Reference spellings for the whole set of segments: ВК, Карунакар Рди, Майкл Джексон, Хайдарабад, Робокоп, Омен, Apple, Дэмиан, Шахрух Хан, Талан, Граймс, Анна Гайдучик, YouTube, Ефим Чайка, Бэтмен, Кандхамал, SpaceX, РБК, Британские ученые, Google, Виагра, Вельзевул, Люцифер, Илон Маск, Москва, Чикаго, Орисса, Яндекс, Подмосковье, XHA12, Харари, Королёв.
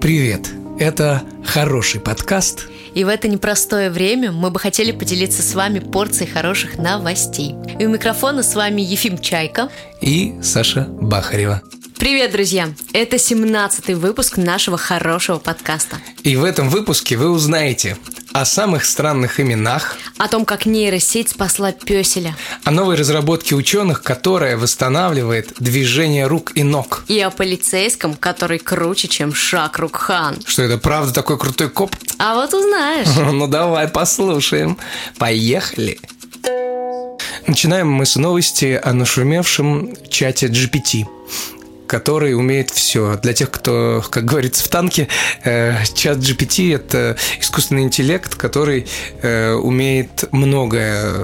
Привет! Это хороший подкаст. И в это непростое время мы бы хотели поделиться с вами порцией хороших новостей. И у микрофона с вами Ефим Чайка и Саша Бахарева. Привет, друзья! Это 17-й выпуск нашего хорошего подкаста. И в этом выпуске вы узнаете о самых странных именах, о том, как нейросеть спасла пёселя, о новой разработке ученых, которая восстанавливает движение рук и ног, и о полицейском, который круче, чем Шахрух Хан. Что это, правда такой крутой коп? А вот узнаешь. Ну давай послушаем. Поехали. Начинаем мы с новости о нашумевшем чате GPT, который умеет все. Для тех, кто, как говорится, в танке, чат GPT – это искусственный интеллект, который умеет многое.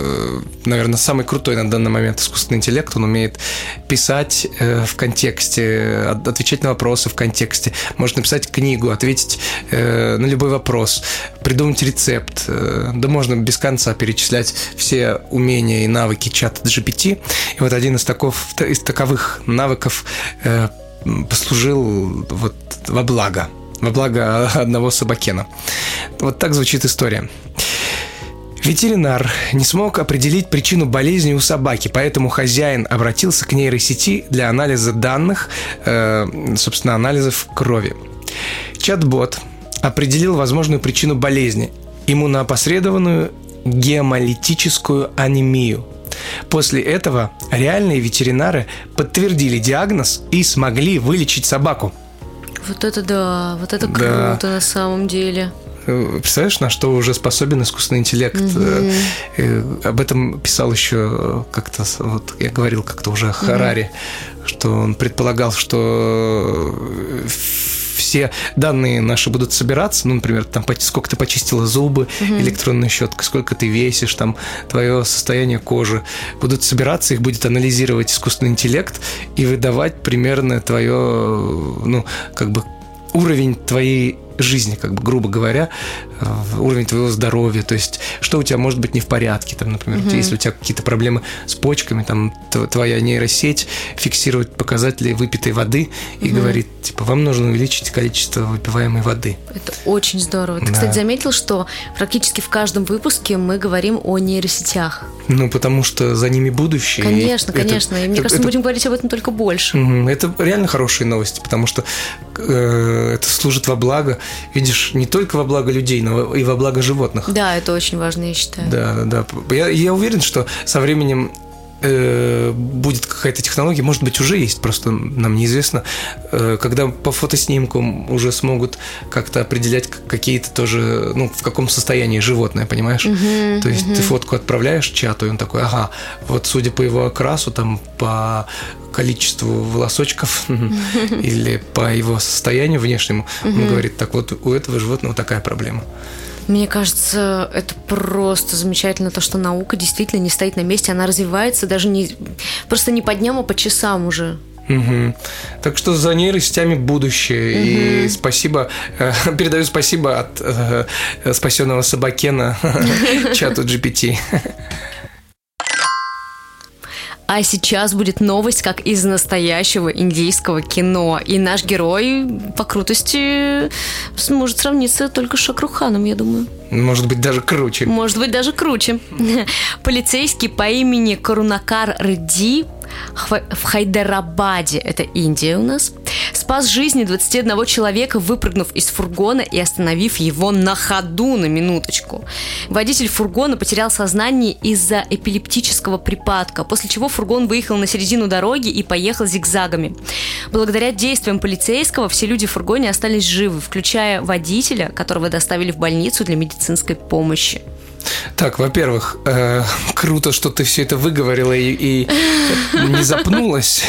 Наверное, самый крутой на данный момент искусственный интеллект. Он умеет писать в контексте, отвечать на вопросы в контексте. Может написать книгу, ответить на любой вопрос, придумать рецепт. Да можно без конца перечислять все умения и навыки чата GPT. И вот один из таковых навыков послужил вот во благо одного собакена. Вот так звучит история. Ветеринар не смог определить причину болезни у собаки, поэтому хозяин обратился к нейросети для анализа данных, собственно, анализов крови. Чат-бот определил возможную причину болезни – иммуноопосредованную гемолитическую анемию. После этого реальные ветеринары подтвердили диагноз и смогли вылечить собаку. Вот это да, вот это круто, да. На самом деле. Представляешь, на что уже способен искусственный интеллект? Угу. Об этом писал еще как-то, вот я говорил как-то уже Харари, угу, что он предполагал, что все данные наши будут собираться, ну, например, там, сколько ты почистила зубы, угу, электронной щеткой, сколько ты весишь, там, твое состояние кожи, будут собираться, их будет анализировать искусственный интеллект и выдавать примерно твое, ну, как бы уровень твоей жизни, как бы, грубо говоря, уровень твоего здоровья, то есть что у тебя может быть не в порядке, там, например, угу, если у тебя какие-то проблемы с почками, там, твоя нейросеть фиксирует показатели выпитой воды и угу, говорит, типа, вам нужно увеличить количество выпиваемой воды. Это очень здорово. Ты, да, кстати, заметил, что практически в каждом выпуске мы говорим о нейросетях? Ну, потому что за ними будущее. Конечно, и конечно. И мне кажется, мы будем говорить об этом только больше. Угу. Это реально хорошие новости, потому что это служит во благо. Видишь, не только во благо людей, но и во благо животных. Да, это очень важно, я считаю. Да. Я уверен, что со временем будет какая-то технология, может быть, уже есть, просто нам неизвестно, когда по фотоснимкам уже смогут как-то определять какие-то тоже, ну, в каком состоянии животное, понимаешь? Uh-huh, то есть uh-huh, ты фотку отправляешь чату, и он такой, ага, вот судя по его окрасу, там, по количеству волосочков или по его состоянию внешнему, он говорит, так вот, у этого животного такая проблема. Мне кажется, это просто замечательно, то, что наука действительно не стоит на месте, она развивается даже не по дням, а по часам уже. Угу. Так что за нейросетями будущее. Угу. И спасибо, передаю спасибо от спасенного собакена чату GPT. А сейчас будет новость, как из настоящего индийского кино. И наш герой по крутости сможет сравниться только с Шахрух Ханом, я думаю. Может быть, даже круче. Полицейский по имени Карунакар Рди в Хайдарабаде, это Индия у нас, спас жизни 21 человека, выпрыгнув из фургона и остановив его на ходу, на минуточку. Водитель фургона потерял сознание из-за эпилептического припадка, после чего фургон выехал на середину дороги и поехал зигзагами. Благодаря действиям полицейского все люди в фургоне остались живы, включая водителя, которого доставили в больницу для медицинской помощи. Так, во-первых, круто, что ты все это выговорила и не запнулась.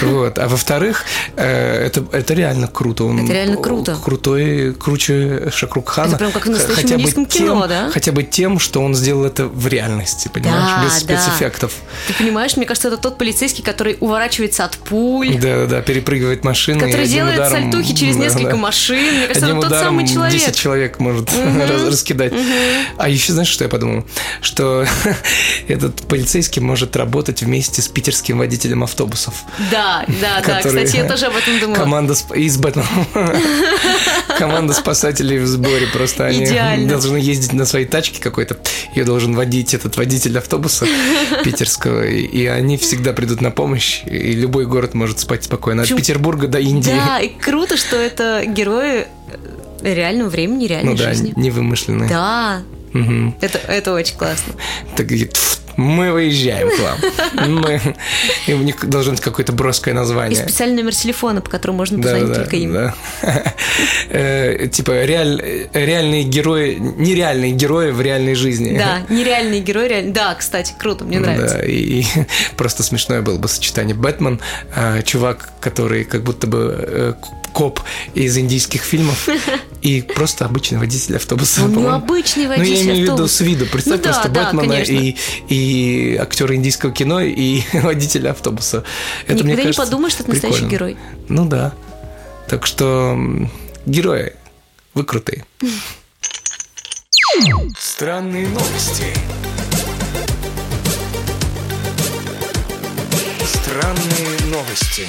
Вот. А во-вторых, это реально круто. Он это реально круто. Крутой, круче Шахрух Хана. Это прям как в настоящем индийском кино, да? Хотя бы тем, что он сделал это в реальности, понимаешь? Да, без спецэффектов. Да. Ты понимаешь, мне кажется, это тот полицейский, который уворачивается от пуль. Да, перепрыгивает машины. Который делает сальтухи через несколько машин. Мне кажется, это тот самый человек. 10 человек может раскидать. А еще знаешь, что я подумал? Что этот полицейский может работать вместе с питерским водителем автобусов. Да, да, да. Кстати, я тоже об этом думала. Команда из Бэтмена. Команда спасателей в сборе. Просто они должны ездить на своей тачке какой-то. Ее должен водить этот водитель автобуса питерского. И они всегда придут на помощь. И любой город может спать спокойно. От Петербурга до Индии. Да, и круто, что это герои реального времени, реальной жизни. Ну да, невымышленные. Да. Угу. Это очень классно. Так, мы выезжаем к вам. И у них должно быть какое-то броское название. И специальный номер телефона, по которому можно позвонить только им. Типа реальные герои, нереальные герои в реальной жизни. Да, нереальные герои реальные. Да, кстати, круто, мне нравится. Да, и просто смешное было бы сочетание. Бэтмен, чувак, который как будто бы коп из индийских фильмов, и просто обычный водитель автобуса. Он необычный водитель автобуса. Ну, я имею в виду с виду. Представь просто Бэтмена и актера индийского кино, и водителя автобуса. Это, никогда мне кажется, не подумаешь, что это прикольно. Настоящий герой. Ну да. Так что, герои, вы крутые. Странные новости. Странные новости.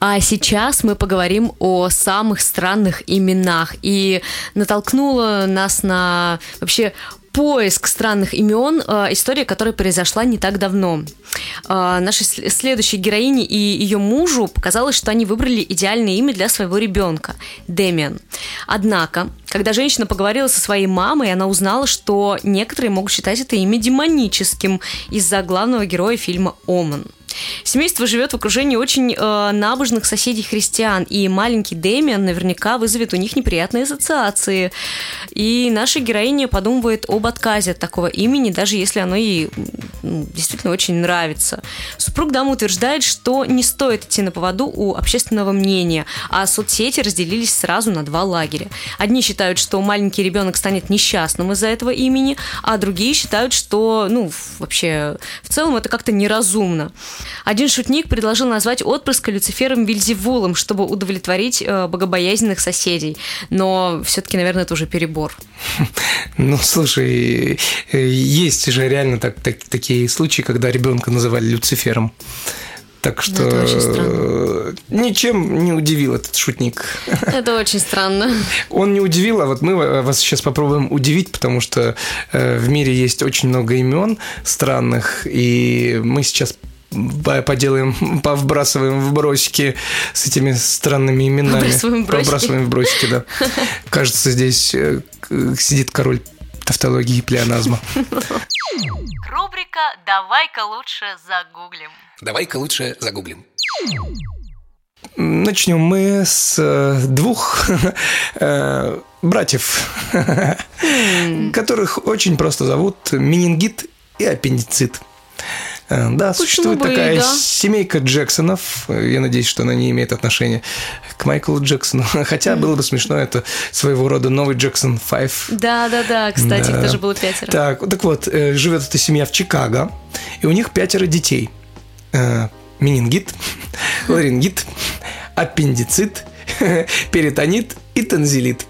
А сейчас мы поговорим о самых странных именах. И натолкнуло нас на вообще поиск странных имен история, которая произошла не так давно. Нашей следующей героине и ее мужу показалось, что они выбрали идеальное имя для своего ребенка – Дэмиан. Однако, когда женщина поговорила со своей мамой, она узнала, что некоторые могут считать это имя демоническим из-за главного героя фильма «Омен». Семейство живет в окружении очень набожных соседей-христиан, и маленький Дэмиан наверняка вызовет у них неприятные ассоциации. И наша героиня подумывает об отказе от такого имени, даже если оно ей действительно очень нравится. Супруг дамы утверждает, что не стоит идти на поводу у общественного мнения, а соцсети разделились сразу на два лагеря. Одни считают, что маленький ребенок станет несчастным из-за этого имени, а другие считают, что, вообще, в целом это как-то неразумно. Один шутник предложил назвать отпрыска Люцифером Вельзевулом, чтобы удовлетворить богобоязненных соседей. Но все-таки, наверное, это уже перебор. Ну, слушай, есть же реально такие случаи, когда ребенка называли Люцифером. Так что ничем не удивил этот шутник. Это очень странно. Он не удивил, а вот мы вас сейчас попробуем удивить, потому что в мире есть очень много имен странных, и мы сейчас повбрасываем в бросики с этими странными именами. Побрасываем в бросики, да. Кажется, здесь сидит король тавтологии и плеоназма. Рубрика «Давай-ка лучше загуглим». Давай-ка лучше загуглим. Начнем мы с двух братьев, которых очень просто зовут менингит и аппендицит. Да, почему существует такая семейка Джексонов. Я надеюсь, что она не имеет отношения к Майклу Джексону. Хотя было бы смешно, это своего рода новый Джексон 5. Да-да-да, кстати, их даже было 5. Так вот, живет эта семья в Чикаго, и у них 5 детей. Менингит, ларингит, аппендицит, перитонит и тонзиллит.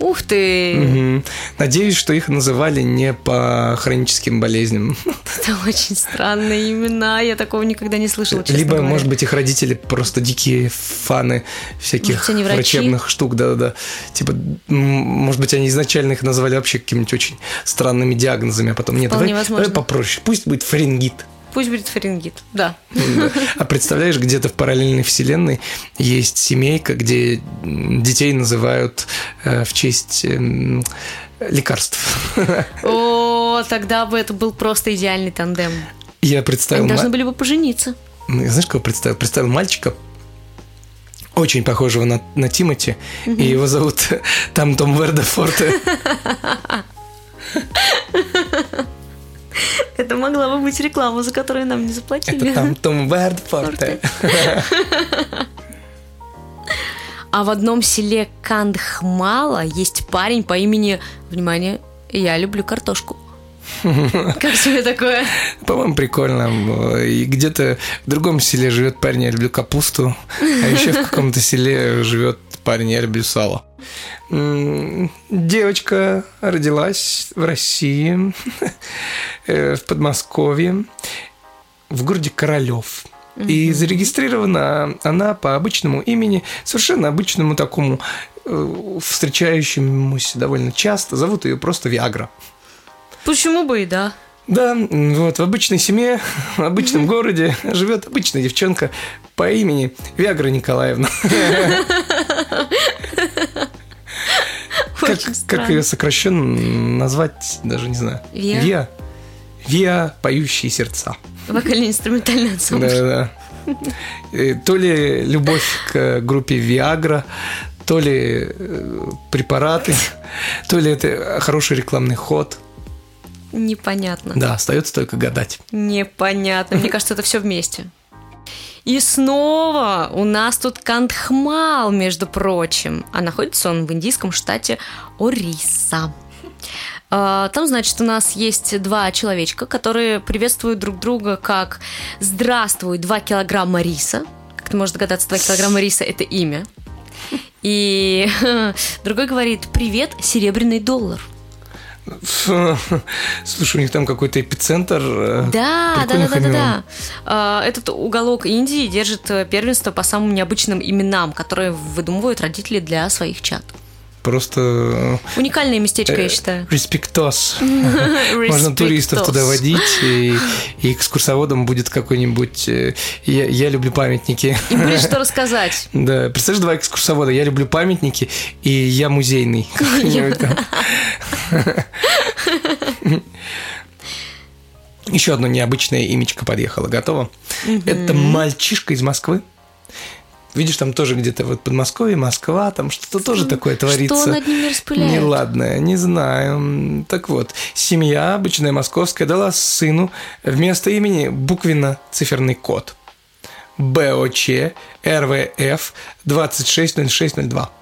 Ух ты! Угу. Надеюсь, что их называли не по хроническим болезням. Это очень странные имена, я такого никогда не слышала, честно говоря. Либо, может быть, их родители просто дикие фаны всяких врачебных штук, да-да-да. Типа, может быть, они изначально их назвали вообще какими-нибудь очень странными диагнозами, а потом нет. Давай попроще, пусть будет фарингит. Пусть будет фарингит, да. А представляешь, где-то в параллельной вселенной есть семейка, где детей называют в честь лекарств. О, тогда бы это был просто идеальный тандем. Я представил... Они должны были бы пожениться. Знаешь, кого представил? Представил мальчика, очень похожего на Тимоти, и его зовут Том Вердефорте. Это могла бы быть реклама, за которую нам не заплатили. Это там Том Вердефорте. А в одном селе Кандхамала есть парень по имени... Внимание, я люблю картошку. Как тебе такое? По-моему, прикольно. И где-то в другом селе живет парень, я люблю капусту. А еще в каком-то селе живет парень, я люблю сало. Девочка родилась в России, в Подмосковье, в городе Королёв. И зарегистрирована она по обычному имени, совершенно обычному такому, встречающемуся довольно часто. Зовут ее просто Виагра. Почему бы и да. Да, вот в обычной семье, в обычном городе живет обычная девчонка по имени Виагра Николаевна. Как ее сокращенно назвать, даже не знаю. Виа. Виа, поющие сердца. Вокально-инструментальный ансамбль. Да-да. То ли любовь к группе Виагра, то ли препараты, то ли это хороший рекламный ход. Непонятно. Да, остается только гадать. Непонятно. Мне кажется, это все вместе. И снова у нас тут Кандхамал, между прочим. А находится он в индийском штате Орисса. Там, значит, у нас есть два человечка, которые приветствуют друг друга как «Здравствуй, 2 килограмма риса». Как ты можешь догадаться, 2 килограмма риса – это имя. И другой говорит «Привет, серебряный доллар». Слушай, у них там какой-то эпицентр. Да. Этот уголок Индии держит первенство по самым необычным именам, которые выдумывают родители для своих чат. Просто... Уникальное местечко, я считаю. Респектос. Можно туристов туда водить, и экскурсоводом будет какой-нибудь... Я люблю памятники. И будет что рассказать. Да, представляешь, два экскурсовода. Я люблю памятники, и я музейный. Еще одно необычное имечко подъехало. Готово? Это мальчишка из Москвы. Видишь, там тоже где-то вот Подмосковье, Москва, там что-то тоже такое творится. Что над ними распыляют? Неладное, не знаю. Так вот, семья обычная московская дала сыну вместо имени буквенно-циферный код. БОЧ РВФ 260602.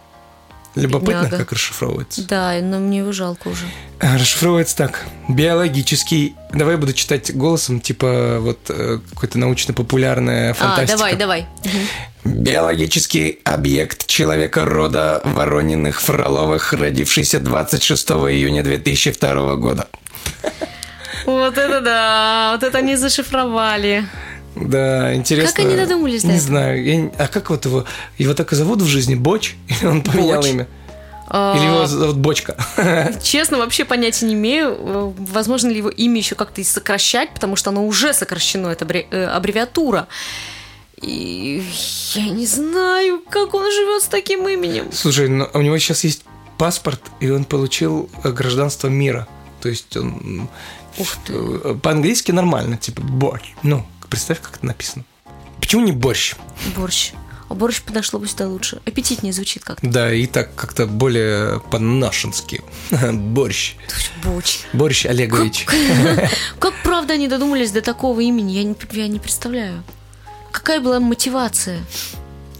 Любопытно, Бедняга. Как расшифровывается. Да, но мне его жалко уже. Расшифровывается так. Биологический... Давай буду читать голосом, типа вот какой-то научно-популярная фантастика. Давай. Биологический объект человека рода Ворониных-Фроловых, родившийся 26 июня 2002 года. Вот это да! Вот это они зашифровали. Да, интересно. Как они додумались? Не знаю. А как вот его? Его так и зовут в жизни? Боч? Или он поменял имя? Или его зовут Бочка? Честно, вообще понятия не имею. Возможно ли его имя еще как-то и сокращать, потому что оно уже сокращено, это аббревиатура. И я не знаю, как он живет с таким именем. Слушай, но у него сейчас есть паспорт, и он получил гражданство мира. То есть он... Ух ты. По-английски нормально, типа Боч. Ну, представь, как это написано. Почему не борщ? Борщ. А борщ подошло бы сюда лучше. Аппетитнее звучит как-то. Да, и так как-то более по-нашенски. Борщ. Борщ Олегович. Как правда они додумались до такого имени? Я не представляю. Какая была мотивация?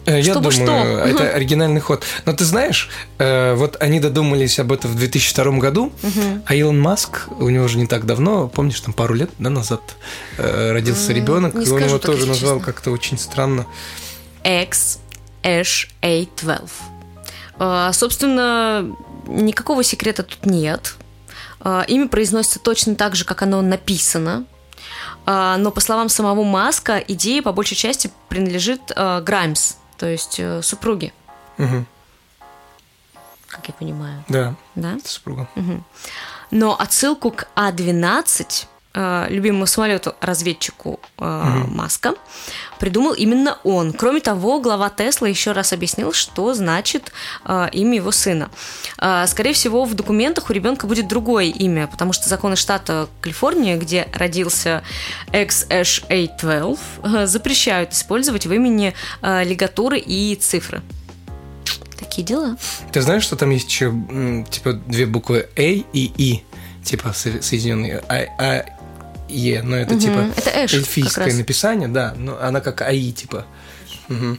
Я думаю, это оригинальный ход. Но ты знаешь, вот они додумались об этом в 2002 году, а Илон Маск, у него же не так давно, помнишь, там пару лет назад родился ребенок, и он его тоже назвал как-то очень странно. XHA12. Собственно, никакого секрета тут нет. Имя произносится точно так же, как оно написано. Но, по словам самого Маска, идея по большей части принадлежит Граймс, то есть супруге. Угу. Как я понимаю. Да? Супруга. Угу. Но отсылку к А-12, любимому самолету-разведчику Маска, придумал именно он. Кроме того, глава Tesla еще раз объяснил, что значит имя его сына. Скорее всего, в документах у ребенка будет другое имя, потому что законы штата Калифорния, где родился XHA12, запрещают использовать в имени лигатуры и цифры. Такие дела. Ты знаешь, что там есть еще типа две буквы A и И? Типа соединенные АЕ, но это типа эльфийское написание, да, но она как АИ, типа. Угу.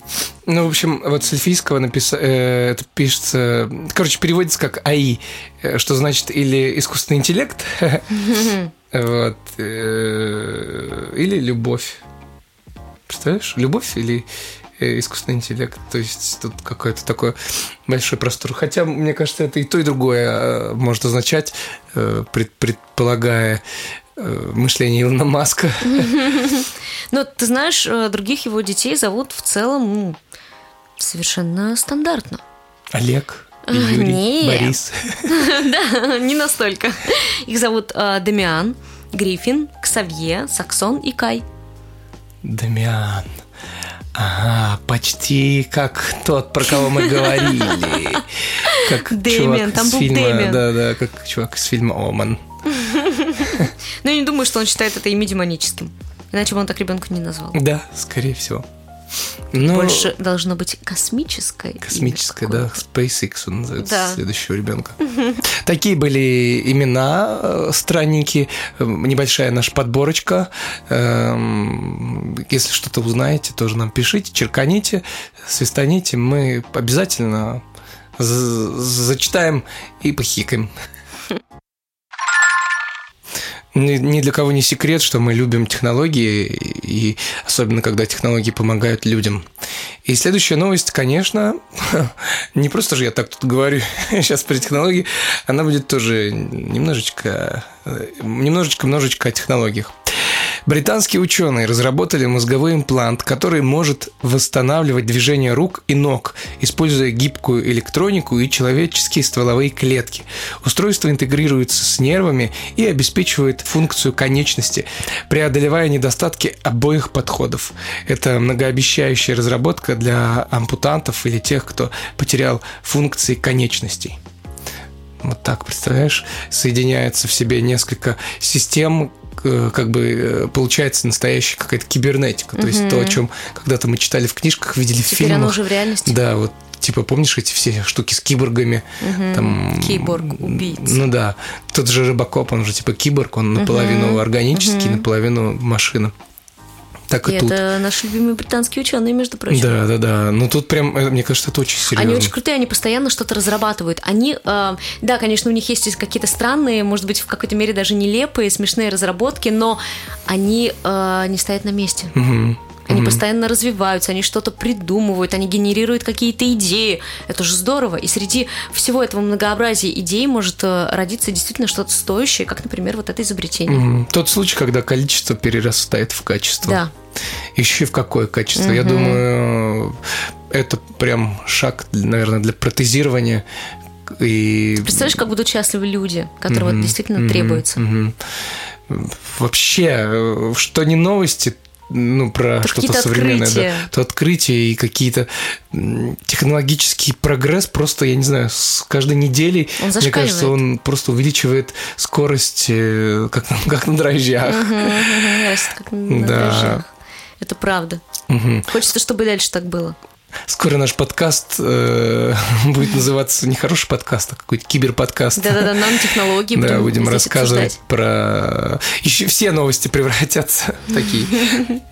Ну, в общем, вот с эльфийского это пишется, короче, переводится как АИ, что значит или искусственный интеллект, вот, или любовь. Представляешь? Любовь или искусственный интеллект. То есть тут какой-то такой большой простор. Хотя, мне кажется, это и то, и другое может означать, предполагая мышление Илона Маска. Но ты знаешь, других его детей зовут в целом совершенно стандартно. Олег, Юрий, Борис. Да, не настолько. Их зовут Дамиан, Гриффин, Ксавье, Саксон и Кай. Дамиан. Ага, почти как тот, про кого мы говорили. Как Дэмиан, чувак из фильма, да, как чувак из фильма «Омен». Но я не думаю, что он считает это имя демоническим. Иначе бы он так ребенку не назвал. Да, скорее всего. Но... Больше должно быть космическое. Космическое, да. SpaceX он называется, да. Следующего ребенка. Такие были имена, странники. Небольшая наша подборочка. Если что-то узнаете, тоже нам пишите, черканите, свистаните. Мы обязательно зачитаем и похикаем. Ни для кого не секрет, что мы любим технологии, и особенно, когда технологии помогают людям. И следующая новость, конечно, не просто же я так тут говорю сейчас про технологии, она будет тоже немножечко о технологиях. Британские ученые разработали мозговой имплант, который может восстанавливать движение рук и ног, используя гибкую электронику и человеческие стволовые клетки. Устройство интегрируется с нервами и обеспечивает функцию конечности, преодолевая недостатки обоих подходов. Это многообещающая разработка для ампутантов или тех, кто потерял функции конечностей. Вот так, представляешь, соединяется в себе несколько систем, как бы получается настоящая какая-то кибернетика. То есть то, о чем когда-то мы читали в книжках, видели в фильмах. Теперь оно уже в реальности. Да, вот типа помнишь эти все штуки с киборгами? Там... Киборг-убийца. Ну да. Тот же Робокоп, он же типа киборг, он наполовину органический, наполовину машина. Так и тут. Это наши любимые британские ученые, между прочим. Да. Но тут прям, мне кажется, это очень серьезно. Они очень крутые, они постоянно что-то разрабатывают. Они, да, конечно, у них есть какие-то странные, может быть, в какой-то мере даже нелепые, смешные разработки, но они не стоят на месте. Они постоянно развиваются, они что-то придумывают, они генерируют какие-то идеи. Это же здорово. И среди всего этого многообразия идей может родиться действительно что-то стоящее, как, например, вот это изобретение. Тот случай, когда количество перерастает в качество. Да. Еще в какое качество? Я думаю, это прям шаг, наверное, для протезирования. И... Ты представляешь, как будут счастливы люди, которым это действительно требуется. Вообще, что не новости, про то что-то современное, да, то открытие и какие-то технологический прогресс просто, я не знаю, с каждой неделей, мне кажется, он просто увеличивает скорость, как на дрожжах. Как на дрожжах. Это правда. Хочется, чтобы дальше так было. Скоро наш подкаст будет называться не хороший подкаст, а какой-то киберподкаст. Да, нам технологии. Да, будем рассказывать про... Еще все новости превратятся в такие.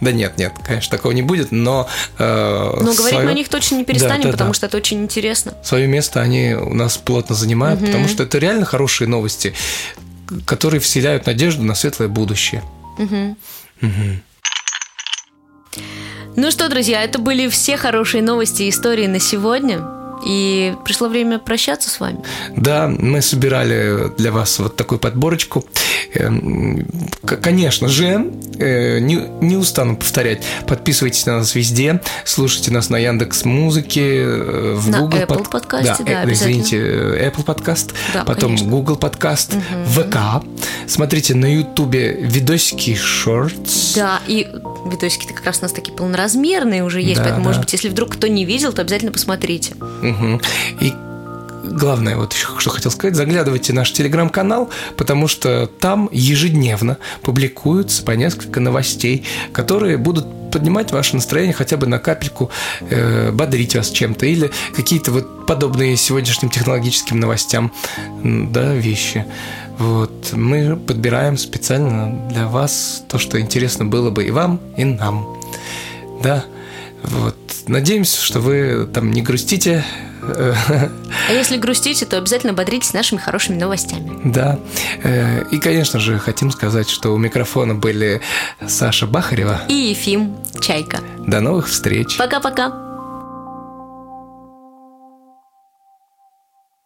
Да нет, конечно, такого не будет, но... Но говорить на них точно не перестанем, потому что это очень интересно. Свое место они у нас плотно занимают, потому что это реально хорошие новости, которые вселяют надежду на светлое будущее. Ну что, друзья, это были все хорошие новости и истории на сегодня. И пришло время прощаться с вами. Да, мы собирали для вас вот такую подборочку. Конечно же, не устану повторять. Подписывайтесь на нас везде. Слушайте нас на Яндекс.Музыке, в на Google Apple подкасте, да, обязательно. Извините, Apple подкаст, да, потом конечно. Google подкаст, ВК. Смотрите на Ютубе видосики шортс. Да, и видосики-то как раз у нас такие полноразмерные уже есть, да, поэтому, может быть, если вдруг кто не видел, то обязательно посмотрите. И главное, вот еще что хотел сказать, заглядывайте в наш телеграм-канал, потому что там ежедневно публикуются по несколько новостей, которые будут поднимать ваше настроение хотя бы на капельку, бодрить вас чем-то, или какие-то вот подобные сегодняшним технологическим новостям, да, вещи. Вот, мы подбираем специально для вас то, что интересно было бы и вам, и нам. Да, вот. Надеемся, что вы там не грустите, А если грустите, то обязательно бодритесь нашими хорошими новостями. Да. И, конечно же, хотим сказать, что у микрофона были Саша Бахарева и Ефим Чайка. До новых встреч. Пока-пока.